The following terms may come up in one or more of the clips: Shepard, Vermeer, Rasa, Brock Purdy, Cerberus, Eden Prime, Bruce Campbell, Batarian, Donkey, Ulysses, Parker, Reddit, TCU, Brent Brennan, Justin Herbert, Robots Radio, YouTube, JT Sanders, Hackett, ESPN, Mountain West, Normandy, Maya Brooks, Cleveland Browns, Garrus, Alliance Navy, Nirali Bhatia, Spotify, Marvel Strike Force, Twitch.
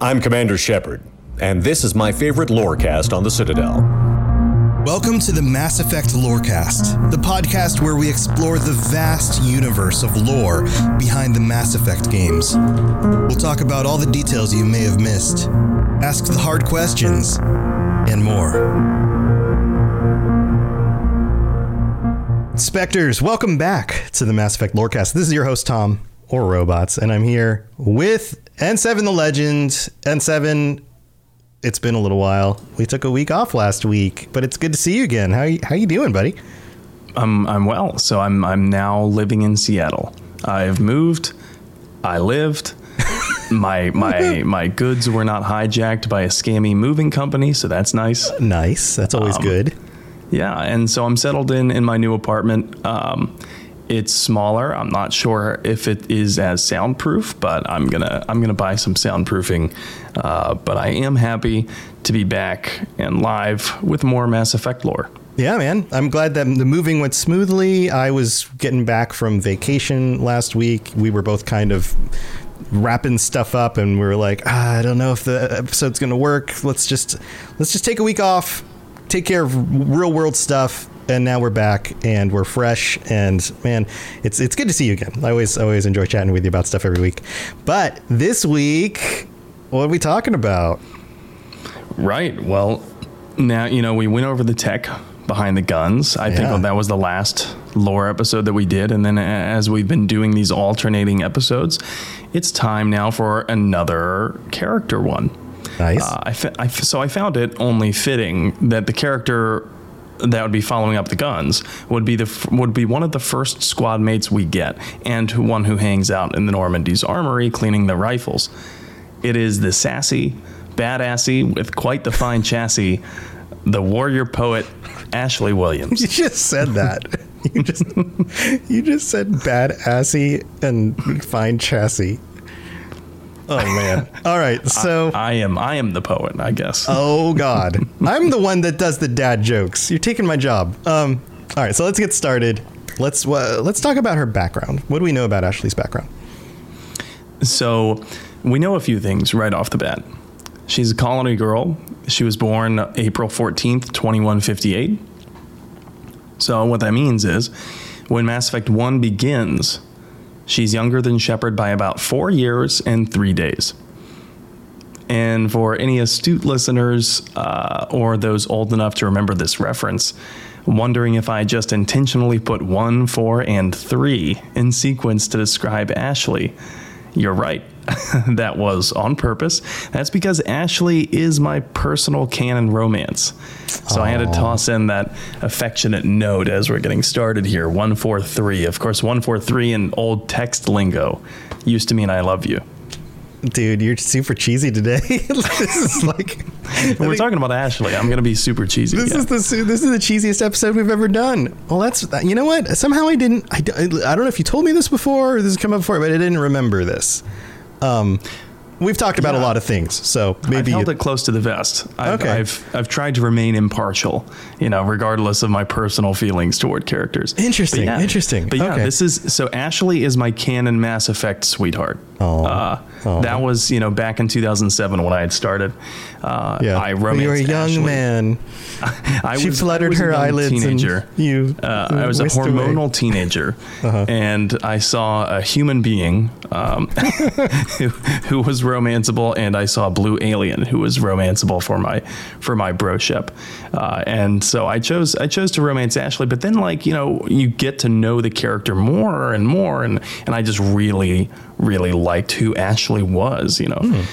I'm Commander Shepard, and this is my favorite lorecast on the Citadel. Welcome to the Mass Effect Lorecast, the podcast where we explore the vast universe of lore behind the Mass Effect games. We'll talk about all the details you may have missed, ask the hard questions, and more. Spectres, welcome back to the Mass Effect Lorecast. This is your host, Tom, or Robots, and I'm here with N7 the legend. N7, it's been a little while. We took a week off last week, but it's good to see you again. How you doing, buddy? I'm well. So I'm now living in Seattle. I've moved. I lived. My goods were not hijacked by a scammy moving company, so that's nice. Nice. That's always good. Yeah, and so I'm settled in my new apartment. It's smaller. I'm not sure if it is as soundproof, but I'm gonna buy some soundproofing. But I am happy to be back and live with more Mass Effect lore. Yeah, man. I'm glad that the moving went smoothly. I was getting back from vacation last week. We were both kind of wrapping stuff up, and we were like, I don't know if the episode's gonna work. Let's just take a week off, take care of real world stuff. And now we're back and we're fresh, and man, it's good to see you again. I always enjoy chatting with you about stuff every week. But this week, what are we talking about? Right. Well, now, you know, we went over the tech behind the guns. I think that was the last lore episode that we did. And then as we've been doing these alternating episodes, it's time now for another character one. Nice. So I found it only fitting that the character that would be following up the guns would be one of the first squad mates we get, and one who hangs out in the Normandy's armory cleaning the rifles. It is the sassy, badassy, with quite the fine chassis, the warrior poet, Ashley Williams. You just said that. You just said badassy and fine chassis. Oh, man. All right. So I am the poet, I guess. Oh, God. I'm the one that does the dad jokes. You're taking my job. All right. So let's get started. Let's talk about her background. What do we know about Ashley's background? So we know a few things right off the bat. She's a colony girl. She was born April 14th, 2158. So what that means is when Mass Effect 1 begins, she's younger than Shepard by about 4 years and 3 days. And for any astute listeners or those old enough to remember this reference, wondering if I just intentionally put 1, 4, and 3 in sequence to describe Ashley, you're right. That was on purpose. That's because Ashley is my personal canon romance. So aww. I had to toss in that affectionate note as we're getting started here. 143. Of course, 143 in old text lingo used to mean I love you. Dude, you're super cheesy today. This is like we're talking about Ashley. I'm gonna be super cheesy. This is the cheesiest episode we've ever done. Well, that's, you know what? Somehow I don't know if you told me this before or this has come up before, but I didn't remember this. We've talked about a lot of things, so maybe I've held it close to the vest. I've tried to remain impartial, regardless of my personal feelings toward characters. Interesting. But yeah, this is so. Ashley is my canon Mass Effect sweetheart. That was back in 2007 when I had started. I romanced. You were a young Ashley. Man. She fluttered her eyelids. Teenager. And you. I was a hormonal teenager, and I saw a human being who was romanceable, and I saw a blue alien who was romanceable for my bro ship, and so I chose to romance Ashley. But then, you get to know the character more, and I just really, really liked who Ashley was,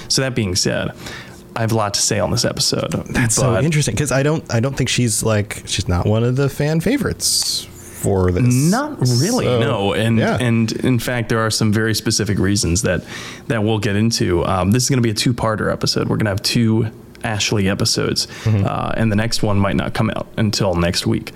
So that being said, I have a lot to say on this episode. That's so interesting, because I don't think she's not one of the fan favorites for this. Not really, no. And in fact, there are some very specific reasons that we'll get into. This is going to be a two-parter episode. We're going to have two Ashley episodes, and the next one might not come out until next week.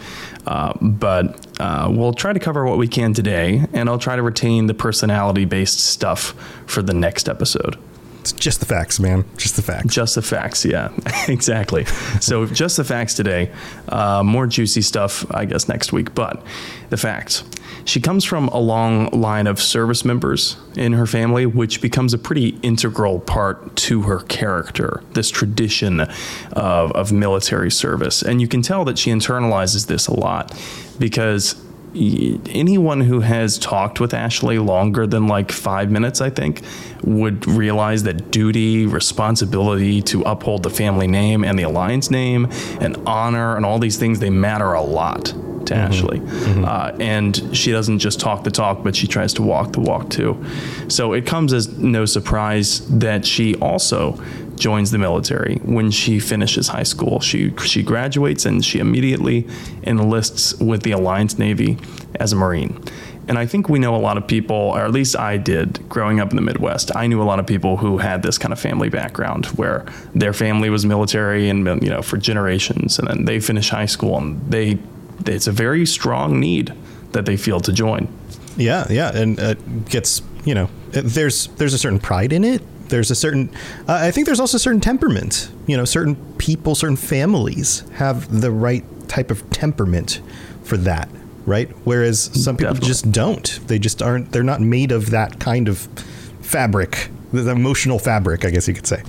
But we'll try to cover what we can today, and I'll try to retain the personality-based stuff for the next episode. It's just the facts, man. Just the facts. Just the facts, yeah. Exactly. So just the facts today. More juicy stuff, I guess, next week. But the facts. She comes from a long line of service members in her family, which becomes a pretty integral part to her character, this tradition of military service. And you can tell that she internalizes this a lot, because anyone who has talked with Ashley longer than 5 minutes, I think, would realize that duty, responsibility to uphold the family name and the Alliance name and honor and all these things, they matter a lot to Ashley. And she doesn't just talk the talk, but she tries to walk the walk too. So it comes as no surprise that she also joins the military when she finishes high school. She graduates, and she immediately enlists with the Alliance Navy as a Marine. And I think we know a lot of people, or at least I did, growing up in the Midwest. I knew a lot of people who had this kind of family background where their family was military and for generations, and then they finish high school, and it's a very strong need that they feel to join. Yeah, and it gets, there's a certain pride in it. There's a certain, I think there's also a certain temperament, certain people, certain families have the right type of temperament for that, right? Whereas some people just don't. They just aren't, they're not made of that kind of fabric, the emotional fabric, I guess you could say.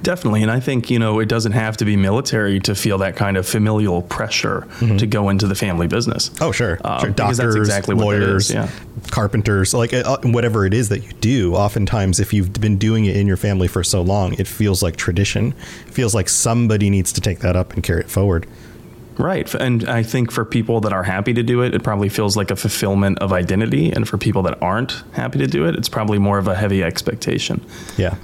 Definitely. And I think, it doesn't have to be military to feel that kind of familial pressure to go into the family business. Oh, sure. Doctors, exactly, lawyers, carpenters, whatever it is that you do. Oftentimes, if you've been doing it in your family for so long, it feels like tradition. It feels like somebody needs to take that up and carry it forward. Right. And I think for people that are happy to do it, it probably feels like a fulfillment of identity. And for people that aren't happy to do it, it's probably more of a heavy expectation. Yeah.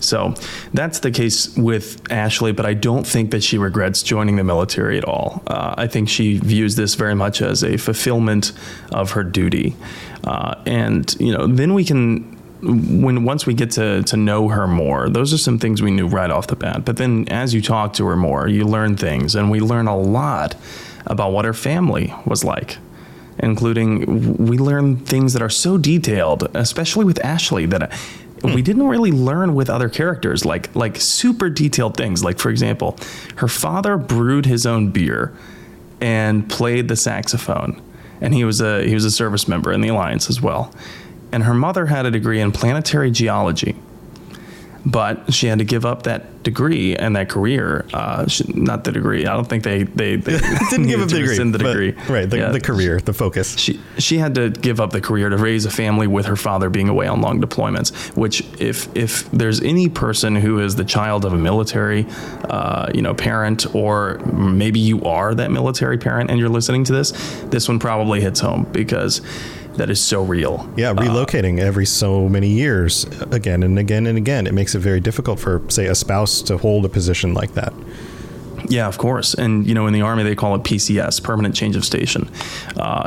So that's the case with Ashley, but I don't think that she regrets joining the military at all. I think she views this very much as a fulfillment of her duty. Then we can, once we get to know her more, those are some things we knew right off the bat. But then as you talk to her more, you learn things, and we learn a lot about what her family was like, including we learn things that are so detailed, especially with Ashley, that we didn't really learn with other characters, like super detailed things. Like, for example, her father brewed his own beer and played the saxophone, and he was a service member in the Alliance as well. And her mother had a degree in planetary geology, but she had to give up that degree and that career. Not the degree. I don't think they didn't give up the degree. Right. The career, the focus. She had to give up the career to raise a family with her father being away on long deployments, which if there's any person who is the child of a military, parent, or maybe you are that military parent and you're listening to this one probably hits home, because that is so real. Yeah, relocating every so many years, again and again and again. It makes it very difficult for, say, a spouse to hold a position like that. Yeah, of course. And, in the Army, they call it PCS, permanent change of station.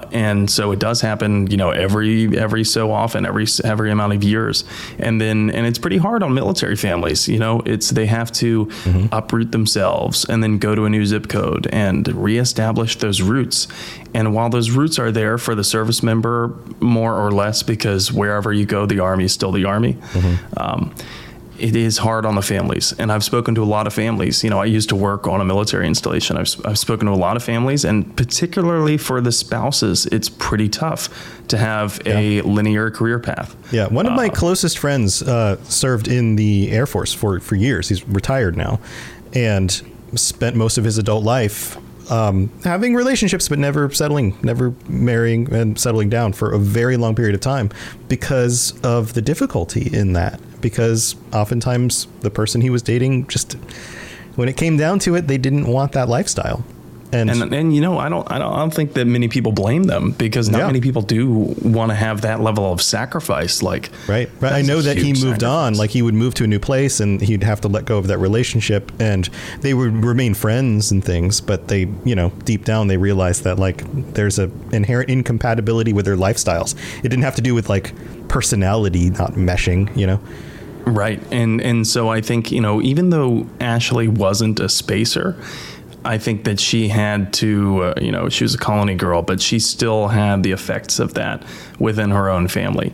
And so it does happen, every so often, every amount of years. And it's pretty hard on military families. They have to uproot themselves and then go to a new zip code and reestablish those roots. And while those roots are there for the service member, more or less, because wherever you go, the Army is still the Army. it is hard on the families. And I've spoken to a lot of families. You know, I used to work on a military installation. I've spoken to a lot of families, and particularly for the spouses, it's pretty tough to have a linear career path. Yeah. One of my closest friends served in the Air Force for years. He's retired now and spent most of his adult life having relationships, but never settling, never marrying and settling down for a very long period of time because of the difficulty in that. Because oftentimes the person he was dating, just when it came down to it, they didn't want that lifestyle. And you know, I don't think that many people blame them, because not many people do want to have that level of sacrifice. Like, right. I know that he moved on, like he would move to a new place and he'd have to let go of that relationship, and they would remain friends and things. But they, you know, deep down, they realized that like there's a inherent incompatibility with their lifestyles. It didn't have to do with like personality not meshing, you know. Right. And so I think, you know, even though Ashley wasn't a spacer, I think that she had to, you know, she was a colony girl, but she still had the effects of that within her own family.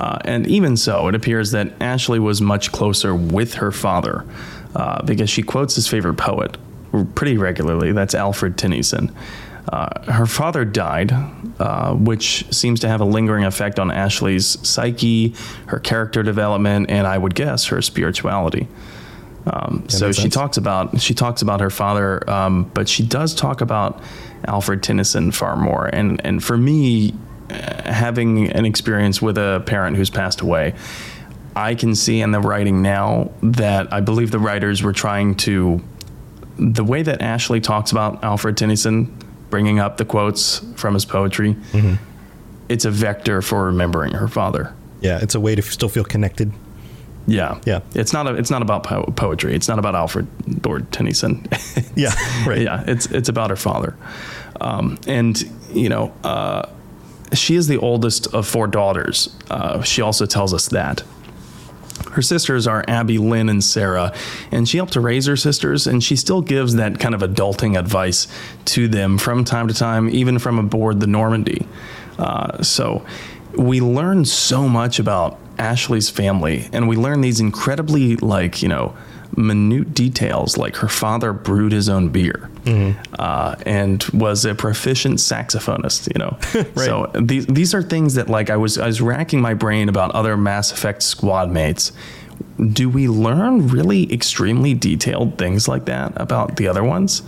And even so, it appears that Ashley was much closer with her father because she quotes his favorite poet pretty regularly. That's Alfred Tennyson. Her father died, which seems to have a lingering effect on Ashley's psyche, her character development, and I would guess her spirituality. So she talks about her father, but she does talk about Alfred Tennyson far more. And for me, having an experience with a parent who's passed away, I can see in the writing now that I believe the writers were trying to, the way that Ashley talks about Alfred Tennyson, bringing up the quotes from his poetry, it's a vector for remembering her father. Yeah, it's a way to still feel connected. Yeah. It's not about poetry. It's not about Alfred Lord Tennyson. It's about her father, and you know, she is the oldest of four daughters. She also tells us that her sisters are Abby, Lynn, and Sarah, and she helped to raise her sisters, and she still gives that kind of adulting advice to them from time to time, even from aboard the Normandy. So we learn so much about Ashley's family, and we learn these incredibly, like, you know, minute details, like her father brewed his own beer and was a proficient saxophonist, you know. Right. So these are things that, like, I was racking my brain about other Mass Effect squad mates. Do we learn really extremely detailed things like that about the other ones?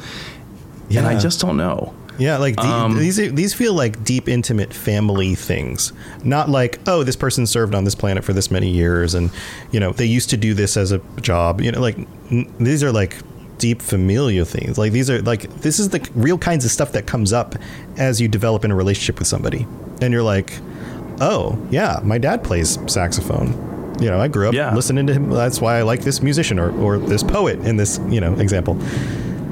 Yeah. And I just don't know. Yeah, like these feel like deep, intimate family things, not like, oh, this person served on this planet for this many years, and, you know, they used to do this as a job. You know, like these are like deep familial things. Like these are like, this is the real kinds of stuff that comes up as you develop in a relationship with somebody, and you're like, oh yeah, my dad plays saxophone. You know, I grew up listening to him. That's why I like this musician or this poet in this, you know, example.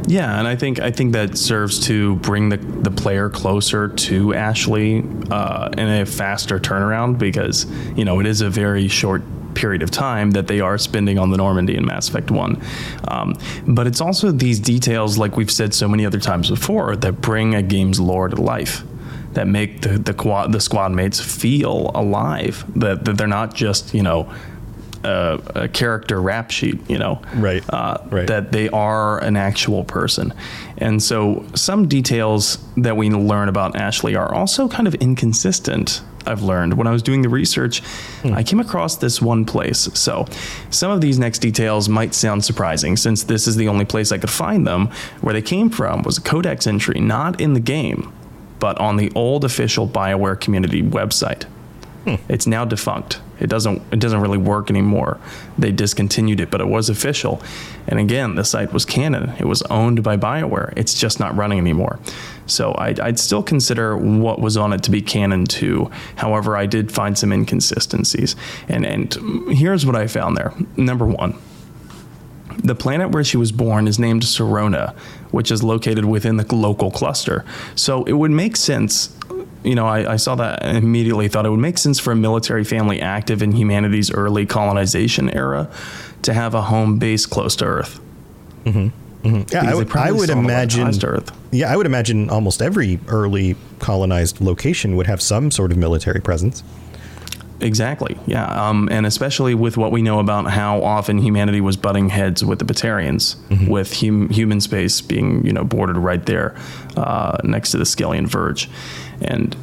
Yeah, and I think that serves to bring the player closer to Ashley in a faster turnaround, because, you know, it is a very short period of time that they are spending on the Normandy in Mass Effect 1. But it's also these details, like we've said so many other times before, that bring a game's lore to life, that make the squad mates feel alive, that they're not just, you know, a character rap sheet, you know, right. That they are an actual person. And so some details that we learn about Ashley are also kind of inconsistent. I've learned when I was doing the research, I came across this one place. So some of these next details might sound surprising, since this is the only place I could find them. Where they came from was a codex entry, not in the game, but on the old official BioWare community website. It's now defunct. It doesn't really work anymore. They discontinued it, but it was official. And again, the site was canon. It was owned by BioWare. It's just not running anymore. So I'd still consider what was on it to be canon too. However, I did find some inconsistencies. And here's what I found there. Number one, the planet where she was born is named Serona, which is located within the local cluster. So it would make sense. You know, I saw that and immediately thought it would make sense for a military family active in humanity's early colonization era to have a home base close to Earth. Yeah, I would imagine. Earth. Yeah, I would imagine almost every early colonized location would have some sort of military presence. Exactly. Yeah. And especially with what we know about how often humanity was butting heads with the Batarians, mm-hmm. with human space being, bordered right there next to the Skellian verge. And,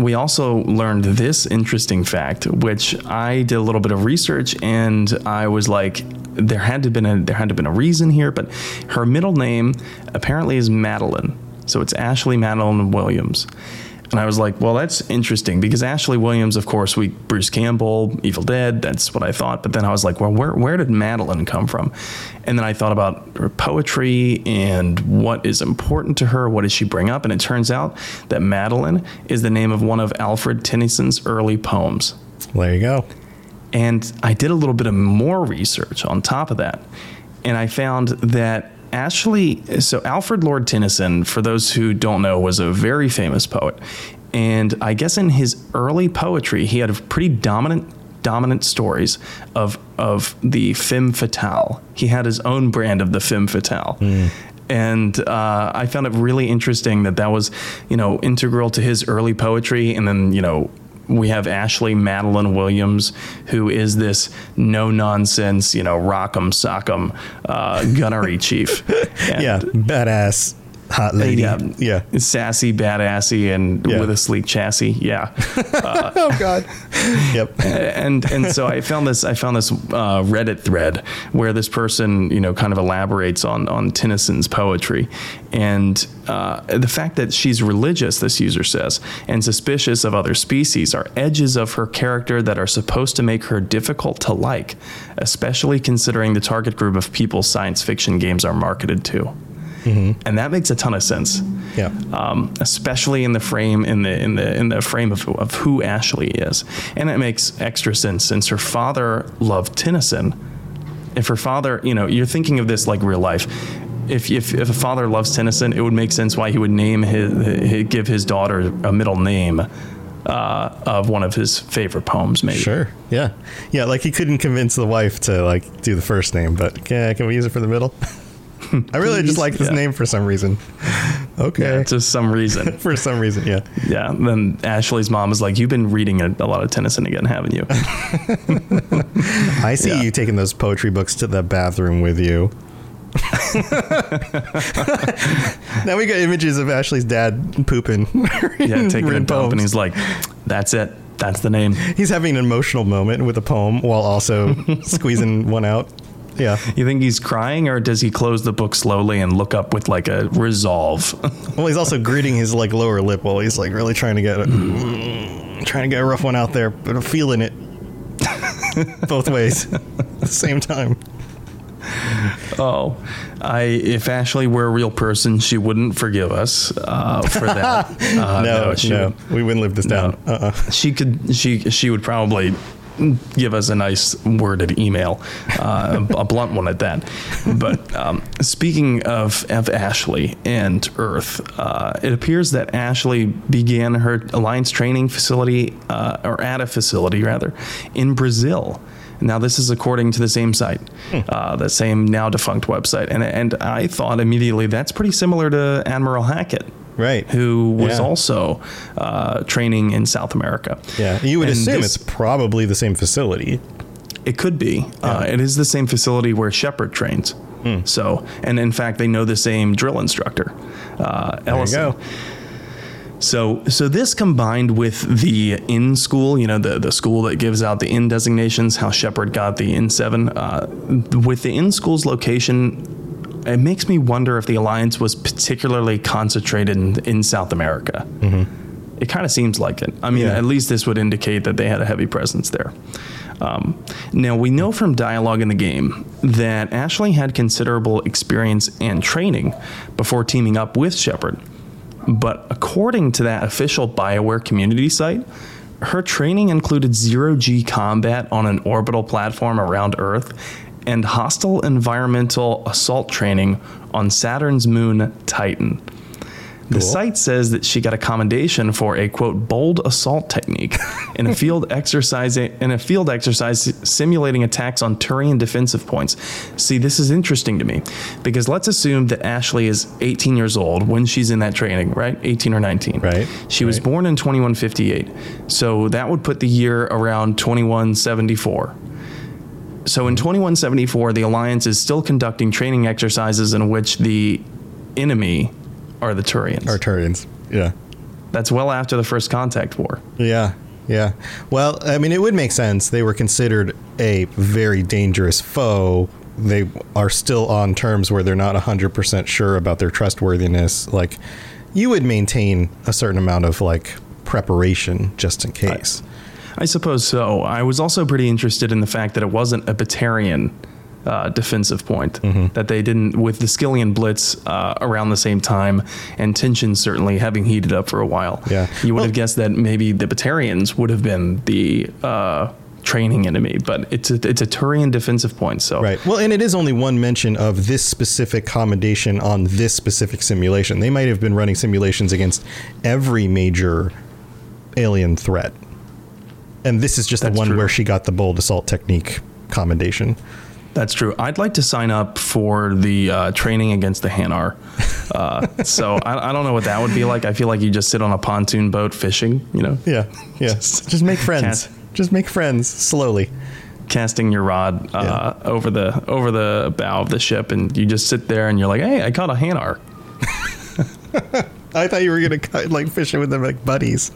we also learned this interesting fact, which I did a little bit of research and I was like, there had to have been a reason here. But her middle name apparently is Madeline. So it's Ashley Madeline Williams. And I was like, well, that's interesting because Ashley Williams, of course, Bruce Campbell, Evil Dead. That's what I thought. But then I was like, well, where did Madeline come from? And then I thought about her poetry and what is important to her. What does she bring up? And it turns out that Madeline is the name of one of Alfred Tennyson's early poems. There you go. And I did a little bit of more research on top of that. And I found that Alfred Lord Tennyson, for those who don't know, was a very famous poet. And I guess in his early poetry, he had a pretty dominant stories of the femme fatale. He had his own brand of the femme fatale. Mm. And I found it really interesting that was, integral to his early poetry. And then, we have Ashley Madeline Williams, who is this no-nonsense, rock'em, sock'em gunnery chief. Yeah, badass hot lady. Yeah. Sassy, badassy, and with a sleek chassis. Yeah. Oh, God. Yep. And so I found this Reddit thread where this person, kind of elaborates on Tennyson's poetry. And the fact that she's religious, this user says, and suspicious of other species are edges of her character that are supposed to make her difficult to like, especially considering the target group of people science fiction games are marketed to. Mm-hmm. And that makes a ton of sense. Yeah. Especially in the frame of who Ashley is. And it makes extra sense since her father loved Tennyson. If her father, you're thinking of this like real life. If a father loves Tennyson, it would make sense why he would name give his daughter a middle name of one of his favorite poems, maybe. Sure. Yeah. Yeah, like he couldn't convince the wife to like do the first name, but can we use it for the middle? I really just like this name for some reason. Okay. Yeah, just some reason. For some reason, yeah. Yeah. And then Ashley's mom is like, you've been reading a lot of Tennyson again, haven't you? I see you taking those poetry books to the bathroom with you. Now we got images of Ashley's dad pooping. Taking a dump and he's like, that's it. That's the name. He's having an emotional moment with a poem while also squeezing one out. Yeah. You think he's crying, or does he close the book slowly and look up with like a resolve? Well, he's also gritting his like lower lip while he's like really trying to get a rough one out there, but I'm feeling it both ways at the same time. Oh, if Ashley were a real person, she wouldn't forgive us for that. No, we wouldn't live this down. No. She would probably give us a nice worded email, a blunt one at that. But speaking of Ashley and Earth, it appears that Ashley began her Alliance training facility, or at a facility rather, in Brazil. Now, this is according to the same site, the same now defunct website. And I thought immediately that's pretty similar to Admiral Hackett. Right. Who was also training in South America. Yeah. You would assume it's probably the same facility. It could be. Yeah. It is the same facility where Shepard trains. Mm. So, and in fact, they know the same drill instructor, Ellison. There you go. So this combined with the N school, the school that gives out the N designations, how Shepard got the N7, with the N school's location, it makes me wonder if the Alliance was particularly concentrated in South America. Mm-hmm. It kind of seems like it. I mean, at least this would indicate that they had a heavy presence there. Now, we know from dialogue in the game that Ashley had considerable experience and training before teaming up with Shepard. But according to that official BioWare community site, her training included zero-G combat on an orbital platform around Earth and hostile environmental assault training on Saturn's moon Titan. The site says that she got a commendation for a, quote, bold assault technique in a field exercise simulating attacks on Turian defensive points. See, this is interesting to me because let's assume that Ashley is 18 years old when she's in that training, right? 18 or 19. Right. She was born in 2158. So that would put the year around 2174. So in 2174, the Alliance is still conducting training exercises in which the enemy are the Turians. Yeah. That's well after the First Contact War. Yeah. Well, I mean, it would make sense. They were considered a very dangerous foe. They are still on terms where they're not 100% sure about their trustworthiness. Like, you would maintain a certain amount of, like, preparation just in case. I suppose so. I was also pretty interested in the fact that it wasn't a Batarian defensive point, that they didn't, with the Skillian Blitz around the same time and tension certainly having heated up for a while. Yeah. You would have guessed that maybe the Batarians would have been the training enemy, but it's a Turian defensive point. So right. Well, and it is only one mention of this specific commendation on this specific simulation. They might have been running simulations against every major alien threat. And this is just That's the one where she got the bold assault technique commendation. That's true. I'd like to sign up for the training against the Hanar. So I don't know what that would be like. I feel like you just sit on a pontoon boat fishing, you know? Yeah. Just make friends. Just make friends slowly. Casting your rod over the bow of the ship, and you just sit there and you're like, hey, I caught a Hanar. I thought you were going to like fishing with them like buddies.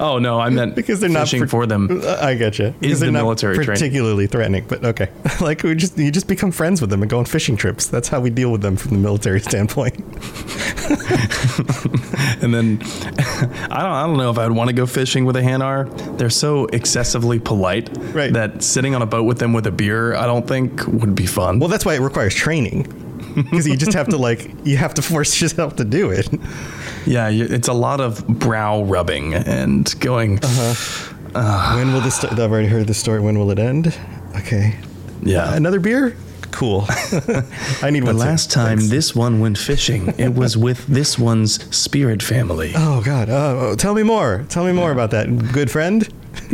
Oh, no, I meant because they're not fishing for them. I get you. Is the military training particularly threatening? But OK, like you just become friends with them and go on fishing trips. That's how we deal with them from the military standpoint. And then I don't know if I'd want to go fishing with a Hanar. They're so excessively polite that sitting on a boat with them with a beer, I don't think would be fun. Well, that's why it requires training. Because you just have to force yourself to do it. Yeah, it's a lot of brow rubbing and going. When will this? I've already heard this story. When will it end? Okay. Yeah. Another beer? Cool. I need one. The last time this one went fishing, it was with this one's spirit family. Oh God! Tell me more. About that, good friend.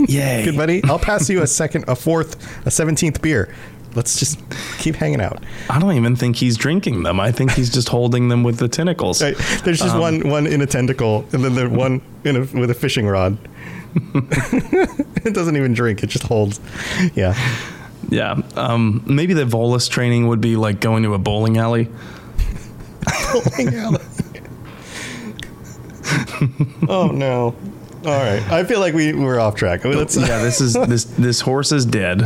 Yay. Good buddy. I'll pass you a 17th beer. Let's just keep hanging out. I don't even think he's drinking them. I think he's just holding them with the tentacles. Right. There's just one in a tentacle, and then the one with a fishing rod. It doesn't even drink. It just holds. Yeah. Maybe the Volus training would be like going to a bowling alley. Oh, no. All right. I feel like we're off track. This horse is dead.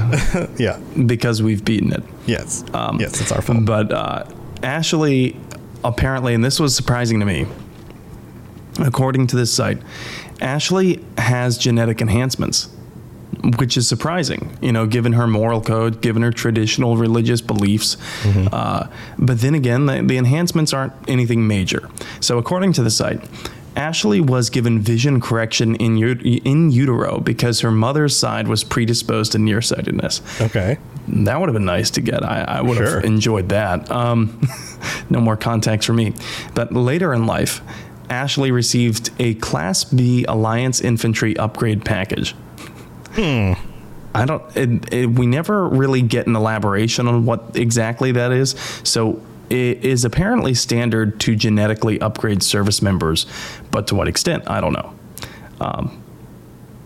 Yeah. Because we've beaten it. Yes. Yes, it's our fault. But Ashley, apparently, and this was surprising to me, according to this site, Ashley has genetic enhancements, which is surprising, you know, given her moral code, given her traditional religious beliefs. But then again, the enhancements aren't anything major. So according to the site, Ashley was given vision correction in utero because her mother's side was predisposed to nearsightedness. Okay. That would have been nice to get. I would have enjoyed that. No more contacts for me. But later in life, Ashley received a Class B Alliance Infantry upgrade package. I don't. We never really get an elaboration on what exactly that is. So it is apparently standard to genetically upgrade service members, but to what extent, I don't know.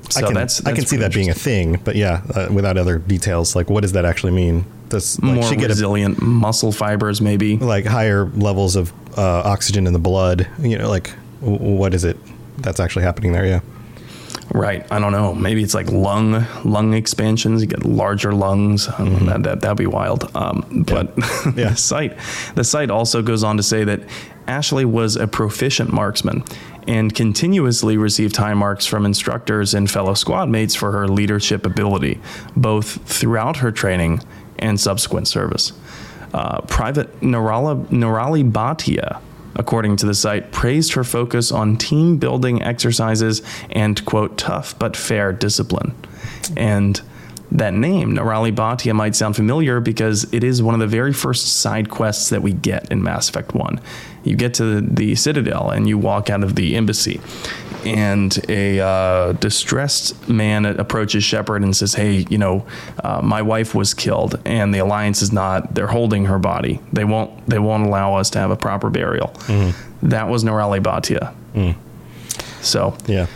So I can see that being a thing, but without other details, like what does that actually mean? Does like, more she get resilient muscle fibers, maybe like higher levels of oxygen in the blood? You know, like what is it that's actually happening there? Yeah. Right. I don't know. Maybe it's like lung expansions. You get larger lungs. That'd be wild. But the site also goes on to say that Ashley was a proficient marksman and continuously received high marks from instructors and fellow squad mates for her leadership ability, both throughout her training and subsequent service. Private Nirali Bhatia, according to the site, praised her focus on team building exercises and, quote, tough but fair discipline. And That name, Nirali Bhatia, might sound familiar because it is one of the very first side quests that we get in Mass Effect 1. You get to the Citadel and you walk out of the embassy, and a distressed man approaches Shepard and says, hey, my wife was killed and the Alliance is not, they're holding her body. They won't allow us to have a proper burial. Mm-hmm. That was Nirali Bhatia. Mm. So, yeah,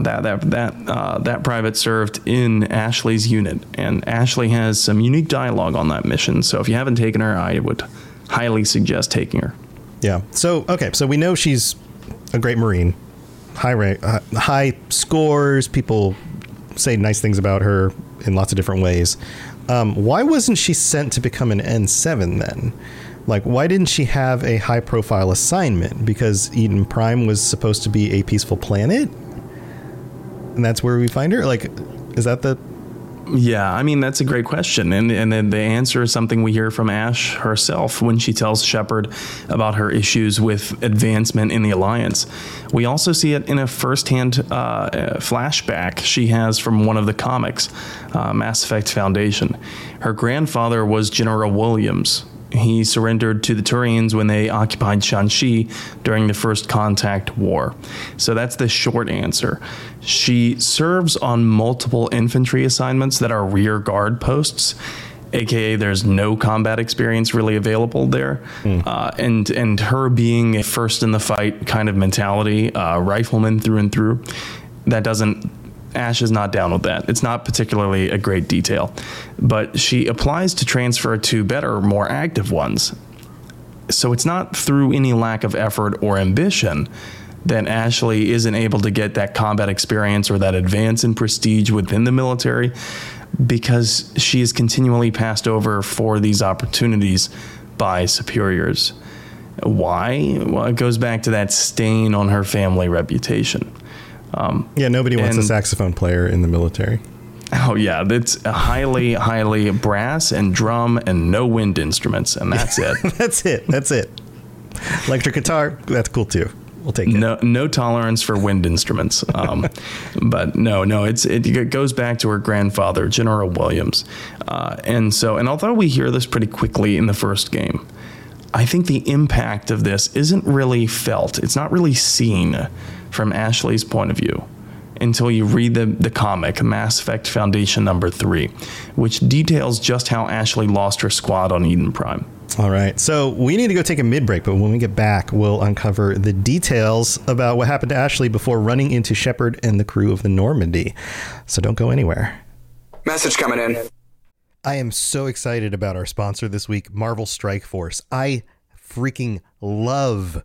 that private served in Ashley's unit, and Ashley has some unique dialogue on that mission. So if you haven't taken her, I would highly suggest taking her. Yeah. So, okay. So we know she's a great Marine, high scores. People say nice things about her in lots of different ways. Why wasn't she sent to become an N7 then? Like, why didn't she have a high profile assignment? Because Eden Prime was supposed to be a peaceful planet, and that's where we find her. Like, is that the... Yeah, I mean, that's a great question. And then the answer is something we hear from Ash herself when she tells Shepard about her issues with advancement in the Alliance. We also see it in a firsthand flashback she has from one of the comics, Mass Effect Foundation. Her grandfather was General Williams. He surrendered to the Turians when they occupied Shanxi during the First Contact War. So that's the short answer. She serves on multiple infantry assignments that are rear guard posts, aka there's no combat experience really available there. Mm. And her being a first in the fight kind of mentality, rifleman through and through, Ash is not down with that. It's not particularly a great detail, but she applies to transfer to better, more active ones. So it's not through any lack of effort or ambition that Ashley isn't able to get that combat experience or that advance in prestige within the military, because she is continually passed over for these opportunities by superiors. Why? Well, it goes back to that stain on her family reputation. Nobody wants a saxophone player in the military. Oh, yeah. That's highly, highly brass and drum and no wind instruments. And that's it. That's it. Electric guitar. That's cool, too. We'll take it. No tolerance for wind instruments. But no, it goes back to her grandfather, General Williams. And although we hear this pretty quickly in the first game, I think the impact of this isn't really felt. It's not really seen from Ashley's point of view until you read the comic, Mass Effect Foundation number 3, which details just how Ashley lost her squad on Eden Prime. All right. So we need to go take a mid-break, but when we get back, we'll uncover the details about what happened to Ashley before running into Shepard and the crew of the Normandy. So don't go anywhere. Message coming in. I am so excited about our sponsor this week, Marvel Strike Force. I freaking love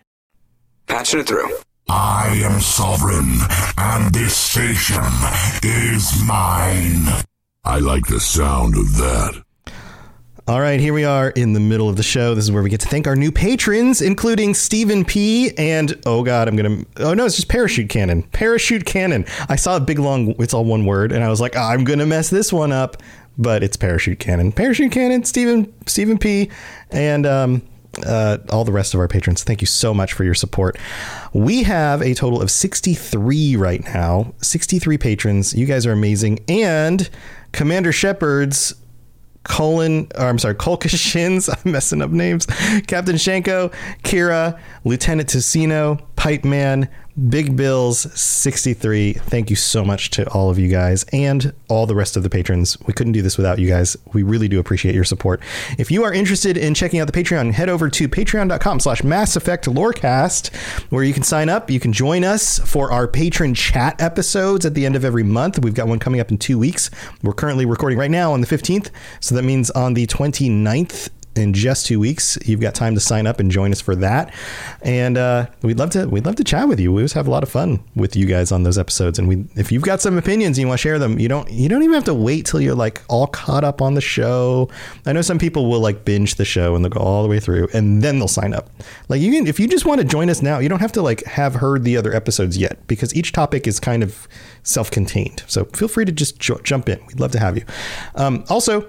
Patching it through. I am sovereign, and this station is mine. I like the sound of that. All right, here we are in the middle of the show. This is where we get to thank our new patrons, including Stephen P. and, oh God, it's just Parachute Cannon. Parachute Cannon. I saw a big long, it's all one word, and I was like, I'm going to mess this one up, but it's Parachute Cannon. Parachute Cannon, Stephen P. and, all the rest of our patrons. Thank you so much for your support. We have a total of 63 right now, 63 patrons. You guys are amazing. And Commander Shepard's Kolkashins, I'm messing up names, Captain Shanko, Kira, Lieutenant Ticino, Pipe Man, Big Bills, 63. Thank you so much to all of you guys and all the rest of the patrons. We couldn't do this without you guys. We really do appreciate your support. If you are interested in checking out the Patreon, head over to patreon.com/Mass Effect Lorecast, where you can sign up. You can join us for our patron chat episodes at the end of every month. We've got one coming up in 2 weeks. We're currently recording right now on the 15th. So that means on the 29th, in just 2 weeks, you've got time to sign up and join us for that. And we'd love to chat with you. We always have a lot of fun with you guys on those episodes. And if you've got some opinions and you want to share them, you don't even have to wait till you're like all caught up on the show. I know some people will like binge the show and they'll go all the way through and then they'll sign up. Like you can, if you just want to join us now, you don't have to like have heard the other episodes yet, because each topic is kind of self-contained. So feel free to just jump in. We'd love to have you. Also,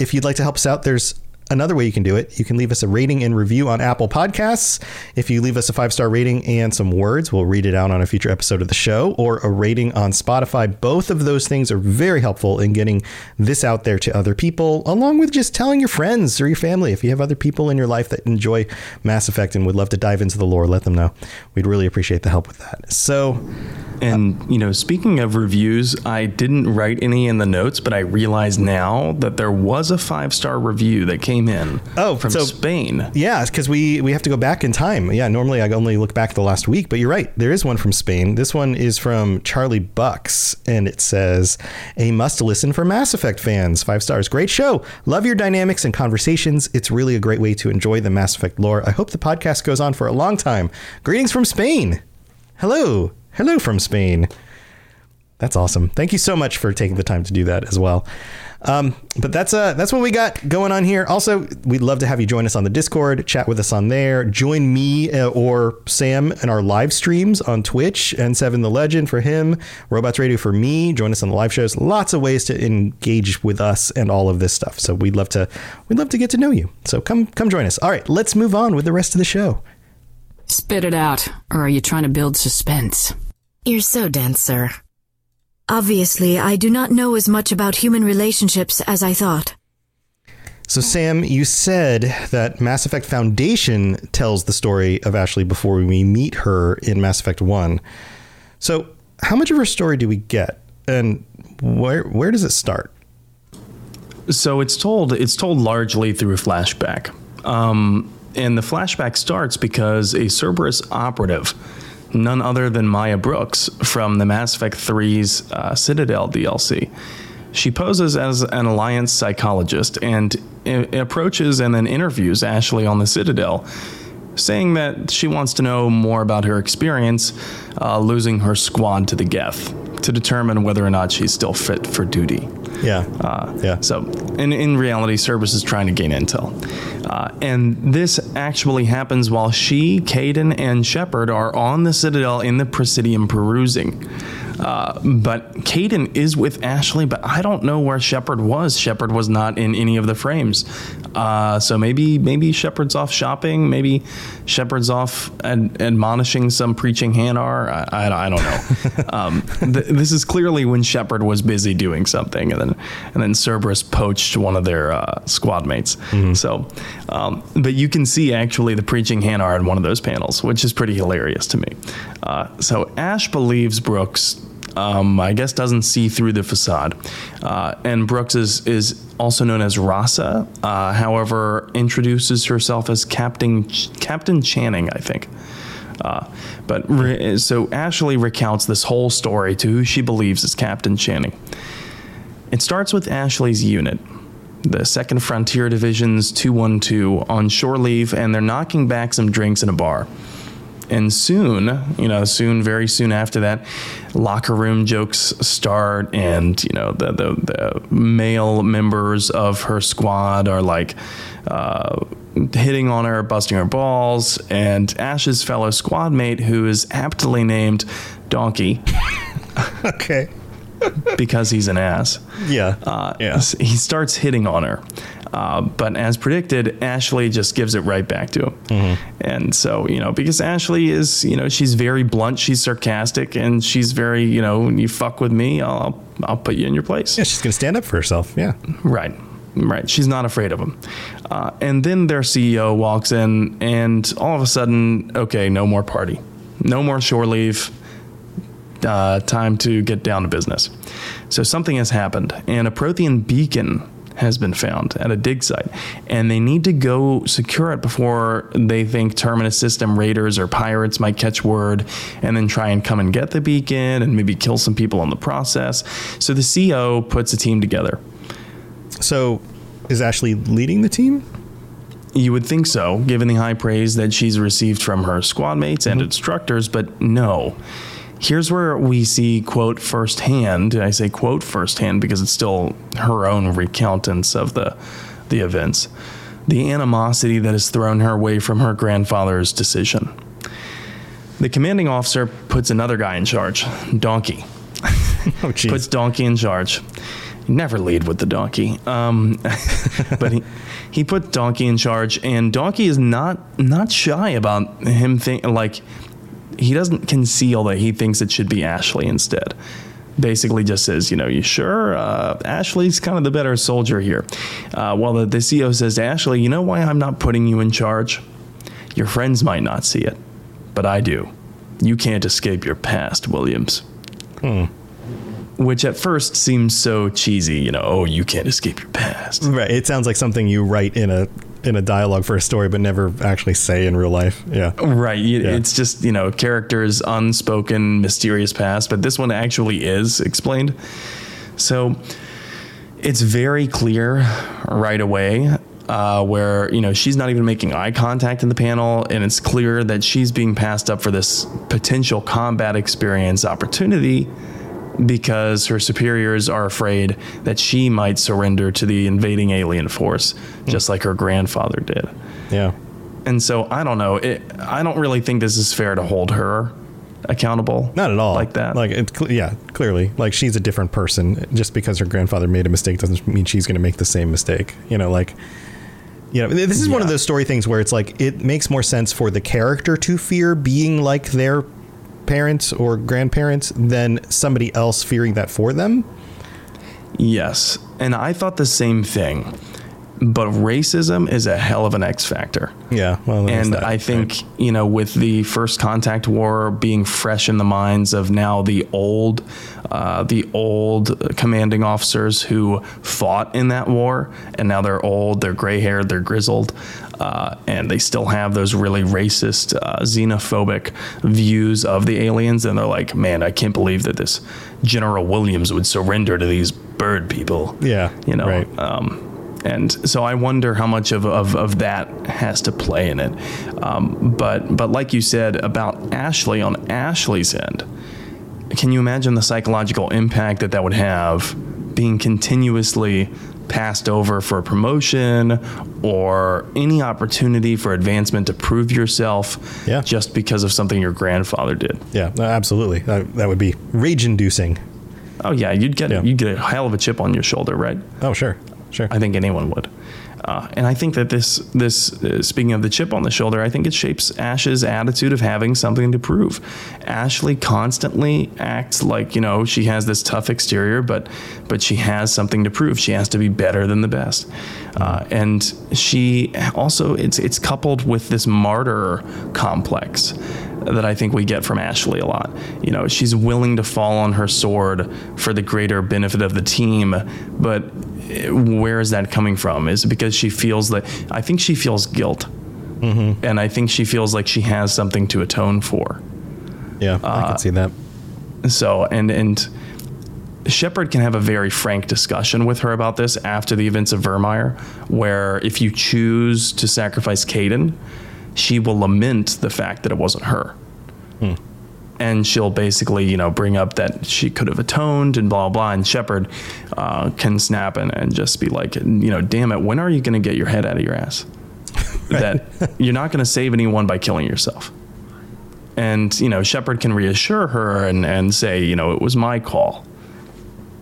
if you'd like to help us out, there's another way you can do it. You can leave us a rating and review on Apple Podcasts. If you leave us a 5-star rating and some words, we'll read it out on a future episode of the show, or a rating on Spotify. Both of those things are very helpful in getting this out there to other people, along with just telling your friends or your family. If you have other people in your life that enjoy Mass Effect and would love to dive into the lore, let them know. We'd really appreciate the help with that. So, and, speaking of reviews, I didn't write any in the notes, but I realize now that there was a 5-star review that came in from Spain. Yeah, because we have to go back in time. Yeah, normally I only look back the last week, but you're right. There is one from Spain. This one is from Charlie Bucks, and it says, a must listen for Mass Effect fans. 5 stars. Great show. Love your dynamics and conversations. It's really a great way to enjoy the Mass Effect lore. I hope the podcast goes on for a long time. Greetings from Spain. Hello. Hello from Spain. That's awesome. Thank you so much for taking the time to do that as well. But that's what we got going on here. Also, we'd love to have you join us on the Discord, chat with us on there, join me or Sam in our live streams on Twitch, N7 the Legend for him, Robots Radio for me. Join us on the live shows. Lots of ways to engage with us and all of this stuff. So we'd love to get to know you. So come join us. All right, let's move on with the rest of the show. Spit it out, or are you trying to build suspense? You're so dense, sir. Obviously, I do not know as much about human relationships as I thought. So, Sam, you said that Mass Effect Foundation tells the story of Ashley before we meet her in Mass Effect 1. So, how much of her story do we get, and where does it start? So, it's told largely through a flashback. And the flashback starts because a Cerberus operative, none other than Maya Brooks from the Mass Effect 3's Citadel DLC, she poses as an Alliance psychologist and approaches and then interviews Ashley on the Citadel, saying that she wants to know more about her experience losing her squad to the Geth to determine whether or not she's still fit for duty. Yeah. So in reality, Cerberus is trying to gain intel. And this actually happens while she, Kaidan, and Shepard are on the Citadel in the Presidium perusing. But Kaidan is with Ashley, but I don't know where Shepard was. Shepard was not in any of the frames. So maybe Shepard's off shopping. Maybe Shepard's off admonishing some preaching Hanar. I don't know. This is clearly when Shepard was busy doing something, and then Cerberus poached one of their squad mates. Mm-hmm. So, but you can see actually the preaching Hanar in one of those panels, which is pretty hilarious to me. So Ash believes Brooks. I guess doesn't see through the facade. And Brooks is also known as Rasa, however, introduces herself as Captain Channing, I think. So Ashley recounts this whole story to who she believes is Captain Channing. It starts with Ashley's unit, the 2nd Frontier Division's 212, on shore leave, and they're knocking back some drinks in a bar. And very soon after that, locker room jokes start, and the male members of her squad are like hitting on her, busting her balls, and Ash's fellow squad mate, who is aptly named Donkey, okay, because he's an ass. Yeah, he starts hitting on her. But as predicted, Ashley just gives it right back to him. Mm-hmm. And so, because Ashley is, she's very blunt, she's sarcastic, and she's very, you fuck with me, I'll put you in your place. Yeah, she's going to stand up for herself. Yeah. Right. She's not afraid of him. And then their CEO walks in, and all of a sudden, okay, no more party, no more shore leave. Time to get down to business. So something has happened, and a Prothean beacon has been found at a dig site, and they need to go secure it before they think Terminus system raiders or pirates might catch word and then try and come and get the beacon and maybe kill some people in the process. So the CO puts a team together. So is Ashley leading the team? You would think so, given the high praise that she's received from her squad mates and instructors, but no. Here's where we see, quote, firsthand, and I say quote firsthand because it's still her own recountance of the events, the animosity that has thrown her away from her grandfather's decision. The commanding officer puts another guy in charge, Donkey. Oh, geez. Puts Donkey in charge. Never lead with the donkey. But he put Donkey in charge, and Donkey is not shy about him he doesn't conceal that he thinks it should be Ashley instead. Basically just says, you sure? Ashley's kind of the better soldier here. While the CEO says to Ashley, you know why I'm not putting you in charge? Your friends might not see it, but I do. You can't escape your past, Williams. Hmm. Which at first seems so cheesy, oh, you can't escape your past. Right. It sounds like something you write in a dialogue for a story, but never actually say in real life. Yeah. Right. Yeah. It's just, character's unspoken, mysterious past, but this one actually is explained. So it's very clear right away where, she's not even making eye contact in the panel, and it's clear that she's being passed up for this potential combat experience opportunity because her superiors are afraid that she might surrender to the invading alien force, just like her grandfather did. Yeah. And so I don't know. I don't really think this is fair to hold her accountable. Not at all. Like that. Clearly. Like, she's a different person. Just because her grandfather made a mistake doesn't mean she's going to make the same mistake. This is one of those story things where it's like, it makes more sense for the character to fear being like their parents or grandparents than somebody else fearing that for them. Yes. And I thought the same thing, but racism is a hell of an X factor. Yeah. Well, and I think, right, with the first contact war being fresh in the minds of now the old commanding officers who fought in that war, and now they're old, they're gray haired, they're grizzled. And they still have those really racist, xenophobic views of the aliens. And they're like, man, I can't believe that this General Williams would surrender to these bird people. Yeah. Right. And so I wonder how much of that has to play in it. But like you said about Ashley, on Ashley's end, can you imagine the psychological impact that would have, being continuously passed over for promotion or any opportunity for advancement to prove yourself just because of something your grandfather did? Yeah, absolutely. That would be rage inducing. Oh yeah. You'd get a hell of a chip on your shoulder, right? Oh, sure. I think anyone would. And I think that this speaking of the chip on the shoulder, I think it shapes Ash's attitude of having something to prove. Ashley constantly acts like, you know, she has this tough exterior, but she has something to prove. She has to be better than the best. And she also, it's coupled with this martyr complex that I think we get from Ashley a lot. You know, she's willing to fall on her sword for the greater benefit of the team, but where is that coming from? Is it because she feels that, I think she feels guilt. Mm-hmm. And I think she feels like she has something to atone for. Yeah, I can see that. So, and Shepard can have a very frank discussion with her about this after the events of Vermeer, where if you choose to sacrifice Kaidan, she will lament the fact that it wasn't her. Hmm. And she'll basically, you know, bring up that she could have atoned and blah, blah. And Shepard can snap and just be like, you know, damn it, when are you going to get your head out of your ass? Right. That you're not going to save anyone by killing yourself. And, you know, Shepard can reassure her and say, you know, it was my call.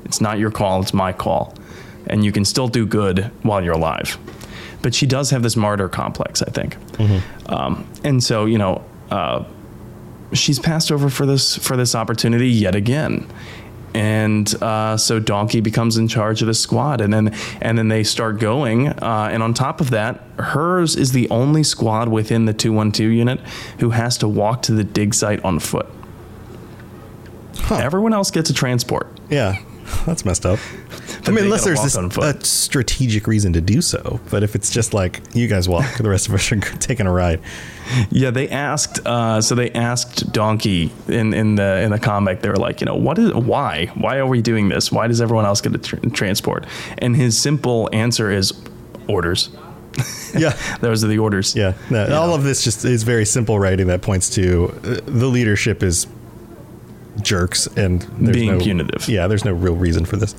It's not your call. It's my call. And you can still do good while you're alive. But she does have this martyr complex, I think. Mm-hmm. And so, you know, she's passed over for this opportunity yet again. And so Donkey becomes in charge of the squad, and then they start going. And on top of that, hers is the only squad within the 212 unit who has to walk to the dig site on foot. Huh. Everyone else gets a transport. Yeah, that's messed up. I mean, unless there's a strategic reason to do so. But if it's just like, you guys walk, the rest of us are taking a ride. Yeah, they asked. So they asked Donkey in the comic. They were like, you know, why are we doing this? Why does everyone else get a transport? And his simple answer is orders. Yeah, those are the orders. Yeah, all of this just is very simple writing that points to the leadership is jerks and being punitive. Yeah, there's no real reason for this.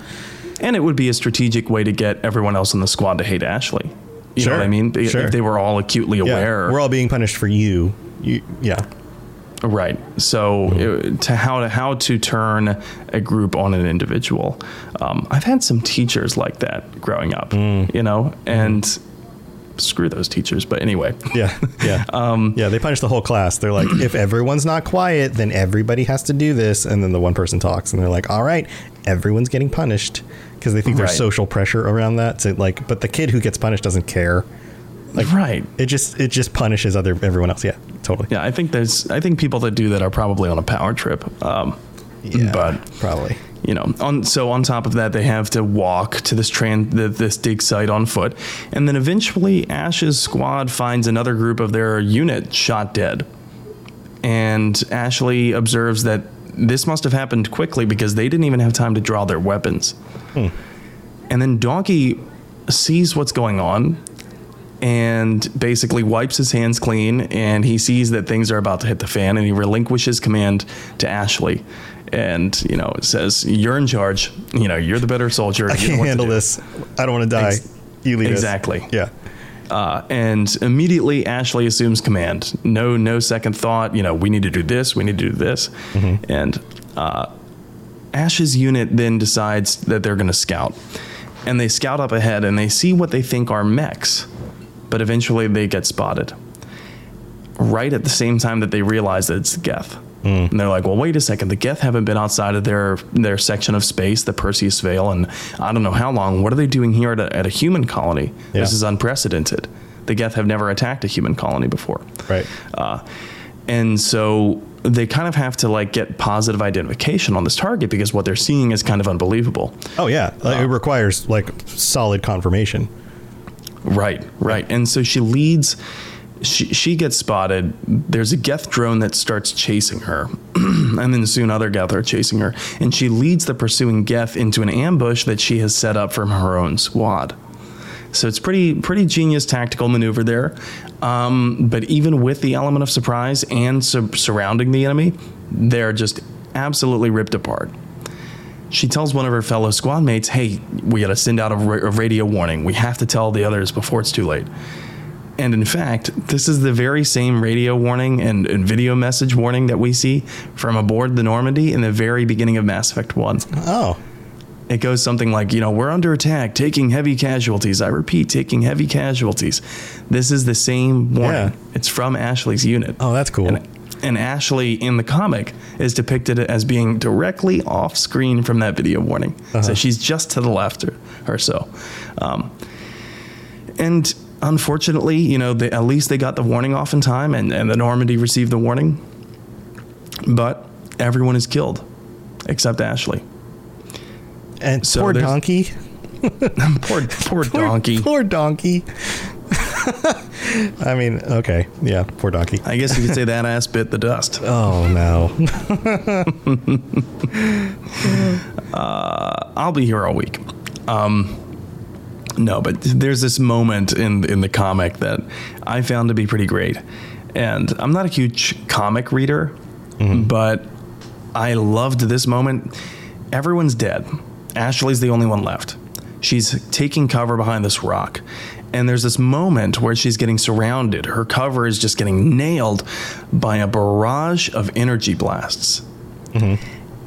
And it would be a strategic way to get everyone else in the squad to hate Ashley. You know what I mean? If they were all acutely aware. Yeah. We're all being punished for you. Yeah. Right. So how to turn a group on an individual. I've had some teachers like that growing up, you know, and screw those teachers. But anyway. Yeah. Yeah. They punish the whole class. They're like, if everyone's not quiet, then everybody has to do this. And then the one person talks and they're like, all right, everyone's getting punished. Because they think there's social pressure around that, to like, but the kid who gets punished doesn't care. Like, right. It just punishes everyone else. Yeah, totally. Yeah, I think people that do that are probably on a power trip. Yeah, but probably, you know, on top of that, they have to walk to this dig site on foot, and then eventually Ash's squad finds another group of their unit shot dead, and Ashley observes that this must have happened quickly because they didn't even have time to draw their weapons. And then Donkey sees what's going on and basically wipes his hands clean, and he sees that things are about to hit the fan, and he relinquishes command to Ashley and, you know, says, you're in charge. You know, you're the better soldier. I can't handle this. I don't want to die. You lead us. Exactly. Yeah. And immediately Ashley assumes command. No second thought. You know, we need to do this. We need to do this. Mm-hmm. And Ash's unit then decides that they're going to scout, and they scout up ahead and they see what they think are mechs, but eventually they get spotted right at the same time that they realize that it's Geth. And they're like, well, wait a second, the Geth haven't been outside of their section of space, the Perseus Veil, and I don't know how long. What are they doing here at a human colony? Yeah. This is unprecedented. The Geth have never attacked a human colony before. Right. And so they kind of have to like get positive identification on this target because what they're seeing is kind of unbelievable. Oh, yeah. It requires like solid confirmation. Right. Right. And so she leads. She gets spotted. There's a Geth drone that starts chasing her. And then soon other Geth are chasing her. And she leads the pursuing Geth into an ambush that she has set up from her own squad. So it's pretty genius tactical maneuver there. But even with the element of surprise and surrounding the enemy, they're just absolutely ripped apart. She tells one of her fellow squad mates, hey, we got to send out a radio warning. We have to tell the others before it's too late. And in fact, this is the very same radio warning and video message warning that we see from aboard the Normandy in the very beginning of Mass Effect 1. Oh. It goes something like, you know, we're under attack, taking heavy casualties. I repeat, taking heavy casualties. This is the same warning. Yeah. It's from Ashley's unit. Oh, that's cool. And Ashley in the comic is depicted as being directly off screen from that video warning. Uh-huh. So she's just to the left or so. And unfortunately, you know, at least they got the warning off in time, and the Normandy received the warning. But everyone is killed except Ashley. And so poor Donkey. poor Donkey. Poor Donkey. I mean, okay. Yeah, poor Donkey. I guess you could say that ass bit the dust. Oh, no. I'll be here all week. No, but there's this moment in the comic that I found to be pretty great. And I'm not a huge comic reader, mm-hmm. but I loved this moment. Everyone's dead. Ashley's the only one left. She's taking cover behind this rock. And there's this moment where she's getting surrounded. Her cover is just getting nailed by a barrage of energy blasts. Mm-hmm.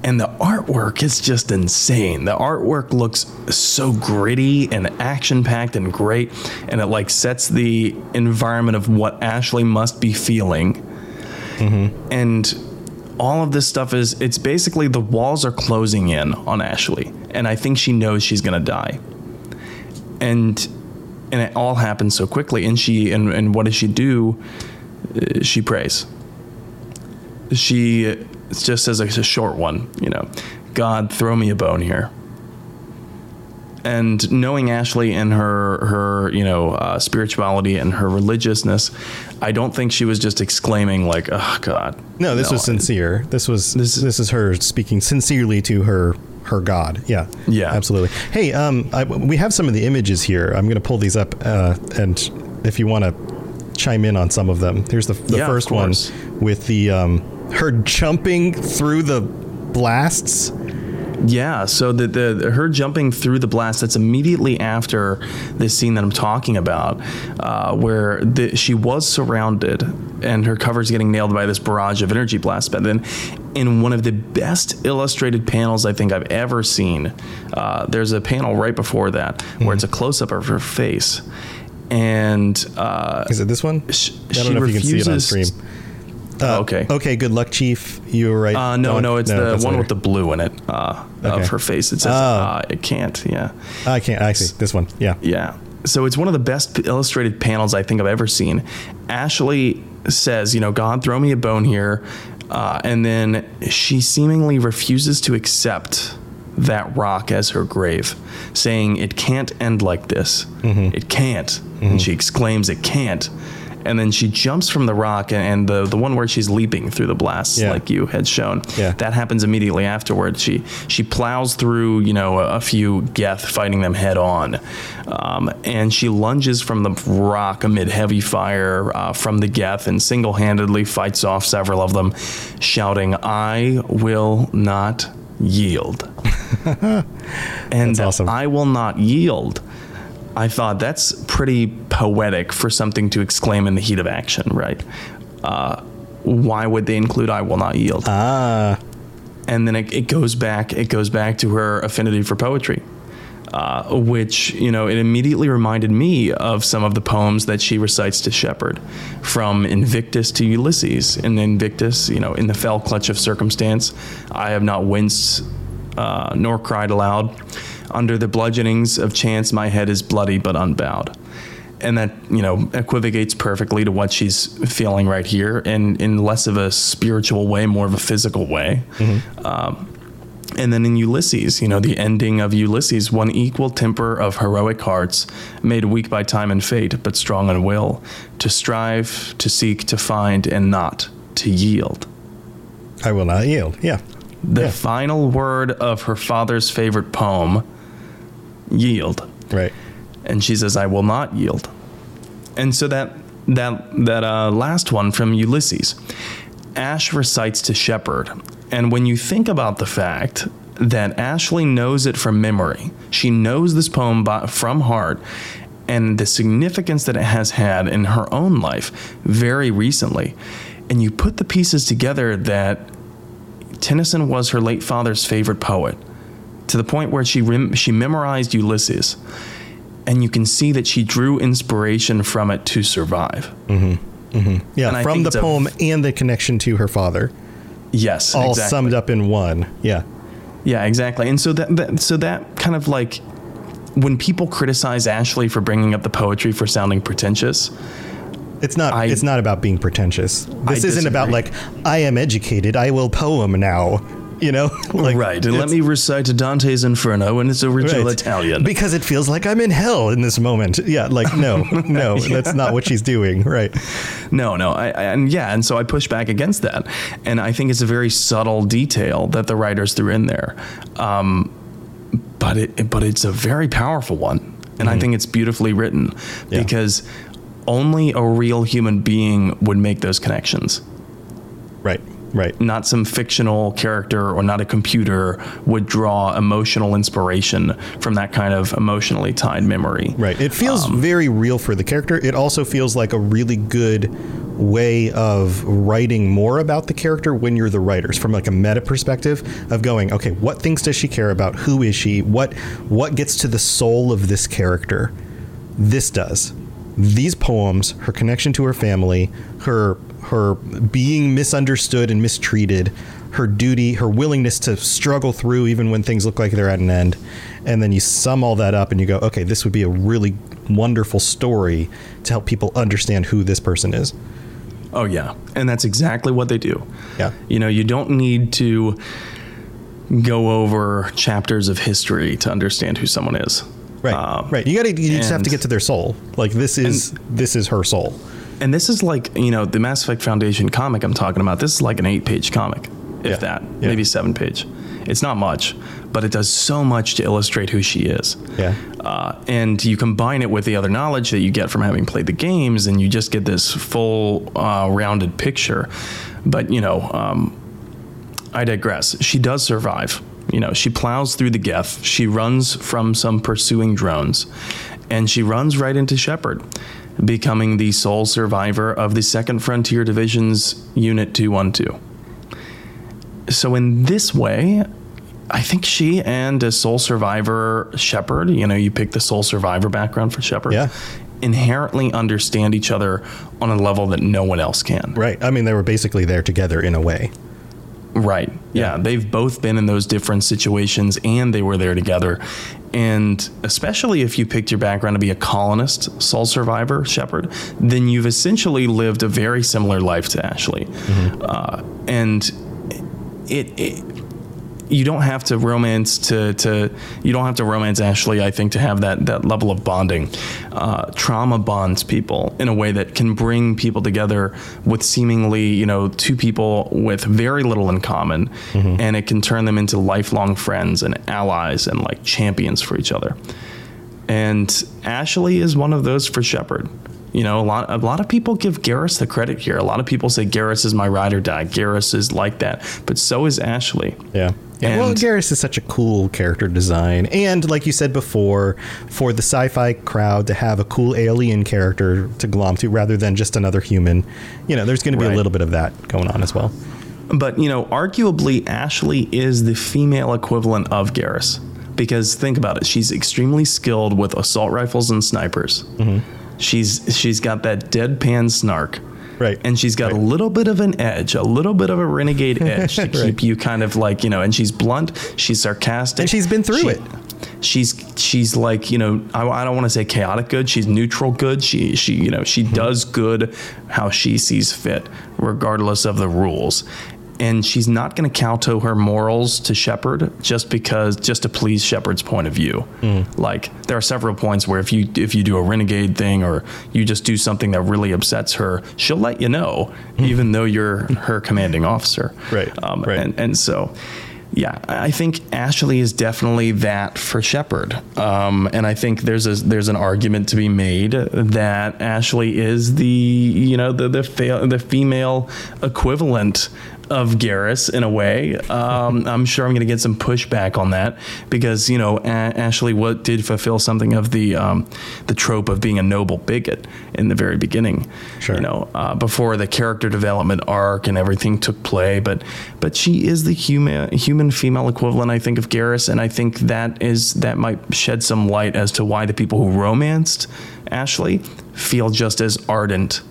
And the artwork is just insane. The artwork looks so gritty and action-packed and great. And it like sets the environment of what Ashley must be feeling. Mm-hmm. And all of this stuff is, it's basically the walls are closing in on Ashley. And I think she knows she's going to die. And it all happens so quickly. And she what does she do? She prays. She just says a short one, you know, God, throw me a bone here. And knowing Ashley and her you know, spirituality and her religiousness, I don't think she was just exclaiming like, oh God. No, this was sincere. This is her speaking sincerely to her God. Yeah. Yeah, absolutely. Hey, we have some of the images here. I'm going to pull these up. And if you want to chime in on some of them, here's the first one with the, her jumping through the blasts. Yeah. So her jumping through the blast, that's immediately after this scene that I'm talking about, where she was surrounded and her cover's getting nailed by this barrage of energy blasts. But then in one of the best illustrated panels I think I've ever seen, there's a panel right before that mm-hmm. where it's a close up of her face. And is it this one? I don't know if you can see it on stream. Okay. Okay. Good luck, Chief. You were right. No. It's the one later with the blue in it of her face. It says, "It can't." Yeah. I can't. I see this one. Yeah. Yeah. So it's one of the best illustrated panels I think I've ever seen. Ashley says, "You know, God, throw me a bone here," and then she seemingly refuses to accept that rock as her grave, saying, "It can't end like this. Mm-hmm. It can't." Mm-hmm. And she exclaims, "It can't." And then she jumps from the rock, and the one where she's leaping through the blasts, like you had shown, that happens immediately afterwards. She plows through, you know, a few Geth, fighting them head on, and she lunges from the rock amid heavy fire from the Geth, and single-handedly fights off several of them, shouting, "I will not yield," and that's awesome. "I will not yield." I thought that's pretty poetic for something to exclaim in the heat of action, right? Why would they include "I will not yield"? And then it goes back to her affinity for poetry, which, you know, it immediately reminded me of some of the poems that she recites to Shepard, from Invictus to Ulysses. In Invictus, you know, in the fell clutch of circumstance, I have not winced nor cried aloud. Under the bludgeonings of chance, my head is bloody but unbowed. And that, you know, equivocates perfectly to what she's feeling right here, and in less of a spiritual way, more of a physical way. Mm-hmm. And then in Ulysses, you know, the ending of Ulysses, one equal temper of heroic hearts, made weak by time and fate, but strong in will, to strive, to seek, to find, and not to yield. I will not yield. Yeah. The final word of her father's favorite poem, yield. Right. And she says, "I will not yield." And so that last one from Ulysses, Ash recites to Shepard. And when you think about the fact that Ashley knows it from memory, she knows this poem from heart, and the significance that it has had in her own life very recently. And you put the pieces together that Tennyson was her late father's favorite poet. to the point where she memorized Ulysses, and you can see that she drew inspiration from it to survive. Mm-hmm. Mm-hmm. Yeah, from the poem and the connection to her father. Yes, all exactly. Summed up in one. Yeah. Yeah, exactly. And so that kind of like when people criticize Ashley for bringing up the poetry for sounding pretentious, it's not about being pretentious. This isn't about like, I am educated, I will poem now, you know? Like, right. And let me recite Dante's Inferno in its original Italian. Because it feels like I'm in hell in this moment. Yeah. Like, no, yeah. That's not what she's doing. Right. No. And so I push back against that. And I think it's a very subtle detail that the writers threw in there. But it's a very powerful one. And I think it's beautifully written because only a real human being would make those connections. Right. Not some fictional character or not a computer would draw emotional inspiration from that kind of emotionally tied memory. Right. It feels very real for the character. It also feels like a really good way of writing more about the character when you're the writers, from like a meta perspective of going, okay, what things does she care about? Who is she? What gets to the soul of this character? This does. These poems, her connection to her family, her being misunderstood and mistreated, her duty, her willingness to struggle through even when things look like they're at an end. And then you sum all that up and you go, okay, this would be a really wonderful story to help people understand who this person is. Oh, yeah. And that's exactly what they do. Yeah. You know, you don't need to go over chapters of history to understand who someone is. Right. Right. You just have to get to their soul. Like this is her soul. And this is like, you know, the Mass Effect Foundation comic I'm talking about. This is like an 8-page comic, maybe 7-page. It's not much, but it does so much to illustrate who she is. Yeah. And you combine it with the other knowledge that you get from having played the games, and you just get this full rounded picture. But, you know, I digress. She does survive. You know, she plows through the Geth. She runs from some pursuing drones, and she runs right into Shepard, becoming the sole survivor of the 2nd Frontier Division's Unit 212. So in this way, I think she and a sole survivor Shepard, you know, you pick the sole survivor background for Shepard, inherently understand each other on a level that no one else can. Right. I mean, they were basically there together in a way. Right. Yeah. They've both been in those different situations, and they were there together. And especially if you picked your background to be a colonist, sole survivor, Shepard, then you've essentially lived a very similar life to Ashley. Mm-hmm. You don't have to romance Ashley, I think, to have that level of bonding. Trauma bonds people in a way that can bring people together with seemingly, you know, two people with very little in common, and it can turn them into lifelong friends and allies and like champions for each other. And Ashley is one of those for Shepard. You know, a lot of people give Garrus the credit here. A lot of people say Garrus is my ride or die. Garrus is like that, but so is Ashley. Yeah. And well, Garrus is such a cool character design. And like you said before, for the sci-fi crowd to have a cool alien character to glom to rather than just another human, you know, there's going to be a little bit of that going on as well. But, you know, arguably Ashley is the female equivalent of Garrus, because think about it. She's extremely skilled with assault rifles and snipers. Mm-hmm. She's got that deadpan snark. Right. And she's got a little bit of an edge, a little bit of a renegade edge to keep you kind of like, you know, and she's blunt, she's sarcastic. And she's been through it. She's like, you know, I don't want to say chaotic good. She's neutral good. She you know, she does good how she sees fit, regardless of the rules. And she's not going to kowtow her morals to Shepard just to please Shepard's point of view. Mm. Like, there are several points where if you do a renegade thing or you just do something that really upsets her, she'll let you know, even though you're her commanding officer. Right. And so, yeah, I think Ashley is definitely that for Shepard. And I think there's an argument to be made that Ashley is the female equivalent of Garrus in a way. I'm sure I'm going to get some pushback on that because, you know, Ashley did fulfill something of the trope of being a noble bigot in the very beginning, sure. You know, before the character development arc and everything took play. But she is the human female equivalent, I think, of Garrus. And I think that might shed some light as to why the people who romanced Ashley feel just as ardent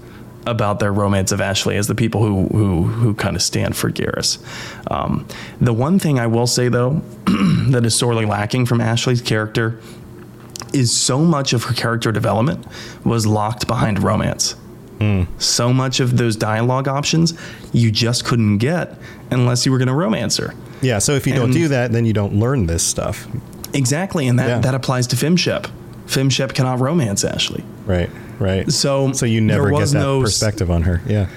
about their romance of Ashley as the people who kind of stand for Garrus. The one thing I will say, though, that is sorely lacking from Ashley's character is so much of her character development was locked behind romance. Mm. So much of those dialogue options you just couldn't get unless you were going to romance her. Yeah, so if you don't do that, then you don't learn this stuff. Exactly, and that applies to FemShep. FemShep cannot romance Ashley. Right. Right. So you never get that perspective on her. Yeah.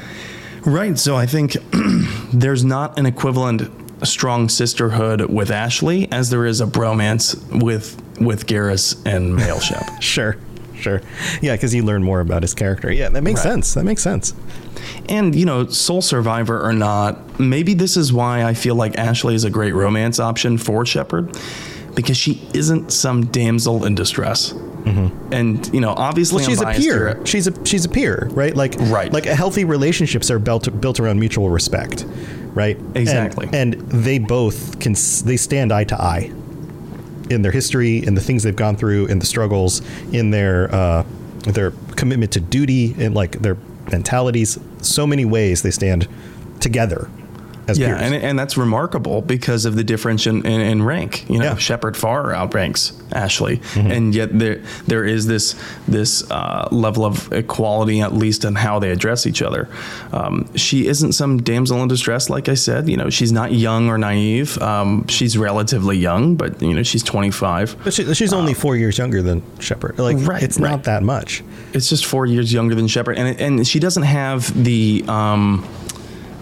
Right. So I think there's not an equivalent strong sisterhood with Ashley as there is a bromance with Garrus and Male Shep. Sure. Yeah, because you learn more about his character. Yeah, that makes sense. That makes sense. And, you know, soul survivor or not, maybe this is why I feel like Ashley is a great romance option for Shepard, because she isn't some damsel in distress. Mm-hmm. And, you know, obviously she's a peer. She's a peer, right? Like healthy relationships are built around mutual respect, right? Exactly. And they both they stand eye to eye in their history, in the things they've gone through, in the struggles, in their commitment to duty, and like their mentalities. So many ways they stand together. Yeah, and that's remarkable because of the difference in rank. You know, yeah. Shepard far outranks Ashley, mm-hmm. and yet there is this level of equality, at least in how they address each other. She isn't some damsel in distress, like I said. You know, she's not young or naive. She's relatively young, but you know, she's 25. But she's only 4 years younger than Shepard. Like, right, it's not that much. It's just 4 years younger than Shepard, and she doesn't have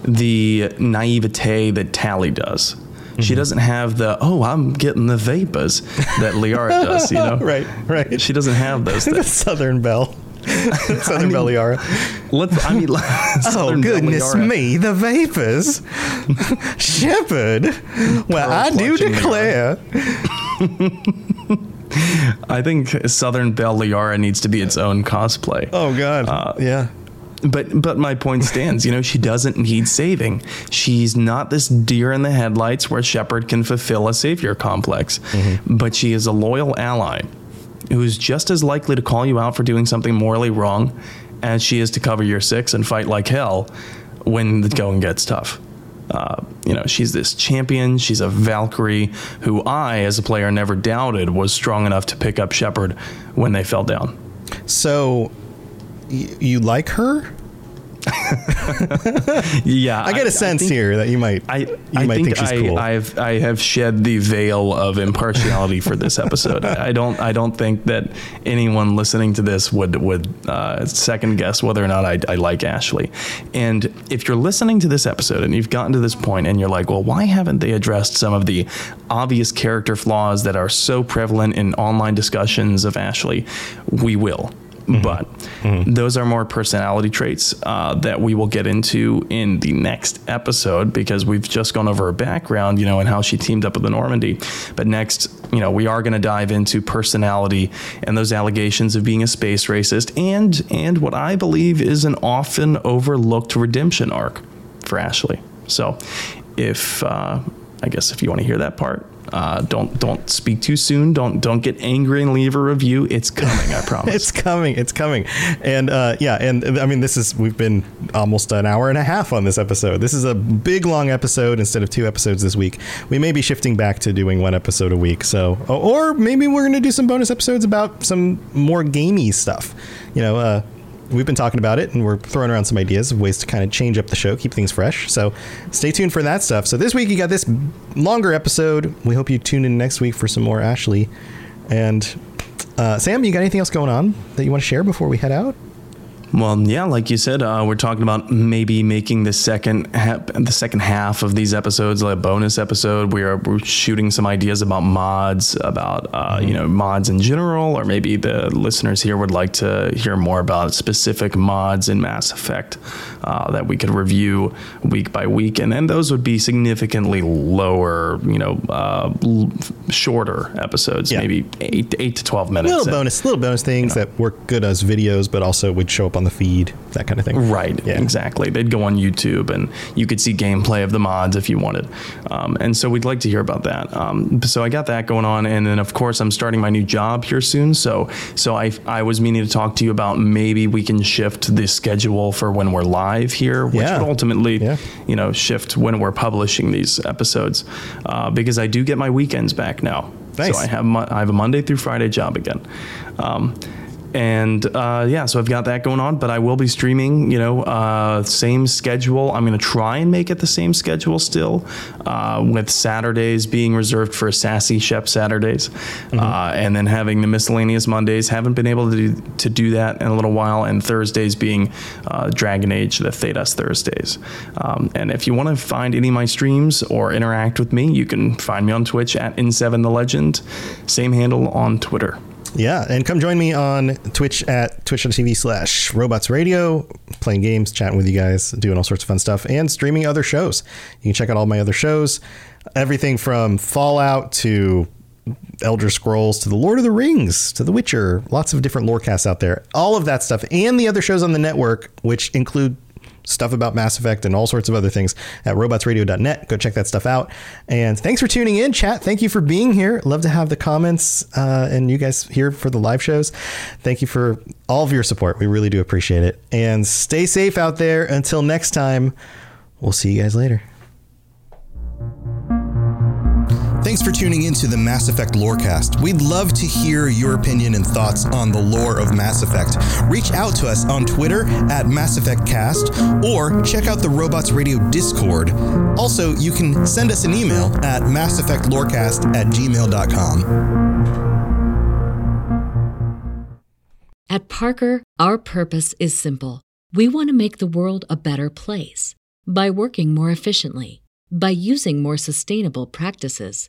the naivete that Tally does. Mm-hmm. She doesn't have the, I'm getting the vapors that Liara does, you know? Right. She doesn't have those things. Southern Belle. Southern Belle Liara. Goodness me, the vapors. Shepard. Well, I do declare. I think Southern Belle Liara needs to be its own cosplay. Oh, God. Yeah. But my point stands, you know, she doesn't need saving. She's not this deer in the headlights where Shepard can fulfill a savior complex, mm-hmm. but she is a loyal ally who's just as likely to call you out for doing something morally wrong as she is to cover your six and fight like hell when the going gets tough. You know, she's this champion. She's a Valkyrie who I, as a player, never doubted was strong enough to pick up Shepard when they fell down. So... you like her? Yeah. I get a sense here that you might think she's cool. I have shed the veil of impartiality for this episode. I don't think that anyone listening to this would second guess whether or not I like Ashley. And if you're listening to this episode and you've gotten to this point and you're like, well, why haven't they addressed some of the obvious character flaws that are so prevalent in online discussions of Ashley? We will. Mm-hmm. But those are more personality traits that we will get into in the next episode, because we've just gone over her background, you know, and how she teamed up with the Normandy. But next, you know, we are going to dive into personality and those allegations of being a space racist and what I believe is an often overlooked redemption arc for Ashley. So if you want to hear that part. Don't speak too soon. Don't get angry and leave a review. It's coming. I promise. It's coming. And and I mean, we've been almost an hour and a half on this episode. This is a big long episode instead of two episodes this week. We may be shifting back to doing one episode a week. So, or maybe we're going to do some bonus episodes about some more gamey stuff. You know, we've been talking about it and we're throwing around some ideas of ways to kind of change up the show, keep things fresh. So stay tuned for that stuff. So this week you got this longer episode. We hope you tune in next week for some more Ashley. And Sam, you got anything else going on that you want to share before we head out? Well, yeah, like you said, we're talking about maybe making the second half of these episodes like a bonus episode. We're shooting some ideas about mods, about mods in general, or maybe the listeners here would like to hear more about specific mods in Mass Effect that we could review week by week, and then those would be significantly lower, shorter episodes, maybe eight to 12 minutes. Little bonus things that work good as videos, but also would show up on the feed, that kind of thing. Right, yeah. Exactly. They'd go on YouTube and you could see gameplay of the mods if you wanted. And so we'd like to hear about that. So I got that going on. And then, of course, I'm starting my new job here soon. So I was meaning to talk to you about maybe we can shift the schedule for when we're live here, which would ultimately, shift when we're publishing these episodes, because I do get my weekends back now. Nice. So I have a Monday through Friday job again. So I've got that going on, but I will be streaming, same schedule. I'm going to try and make it the same schedule still, with Saturdays being reserved for Sassy Chef Saturdays, and then having the miscellaneous Mondays. Haven't been able to do that in a little while, and Thursdays being Dragon Age, the Thedas Thursdays. And if you want to find any of my streams or interact with me, you can find me on Twitch at N7 The Legend, same handle on Twitter. Yeah, and come join me on Twitch at twitch.tv/Robots Radio, playing games, chatting with you guys, doing all sorts of fun stuff, and streaming other shows. You can check out all my other shows, everything from Fallout to Elder Scrolls to The Lord of the Rings to The Witcher, lots of different lore casts out there, all of that stuff, and the other shows on the network, which include stuff about Mass Effect and all sorts of other things at robotsradio.net. Go check that stuff out. And thanks for tuning in, chat. Thank you for being here. Love to have the comments and you guys here for the live shows. Thank you for all of your support. We really do appreciate it. And stay safe out there. Until next time, we'll see you guys later. Thanks for tuning in to the Mass Effect Lorecast. We'd love to hear your opinion and thoughts on the lore of Mass Effect. Reach out to us on Twitter at Mass Effect Cast, or check out the Robots Radio Discord. Also, you can send us an email at masseffectlorecast@gmail.com. At Parker, our purpose is simple. We want to make the world a better place by working more efficiently, by using more sustainable practices,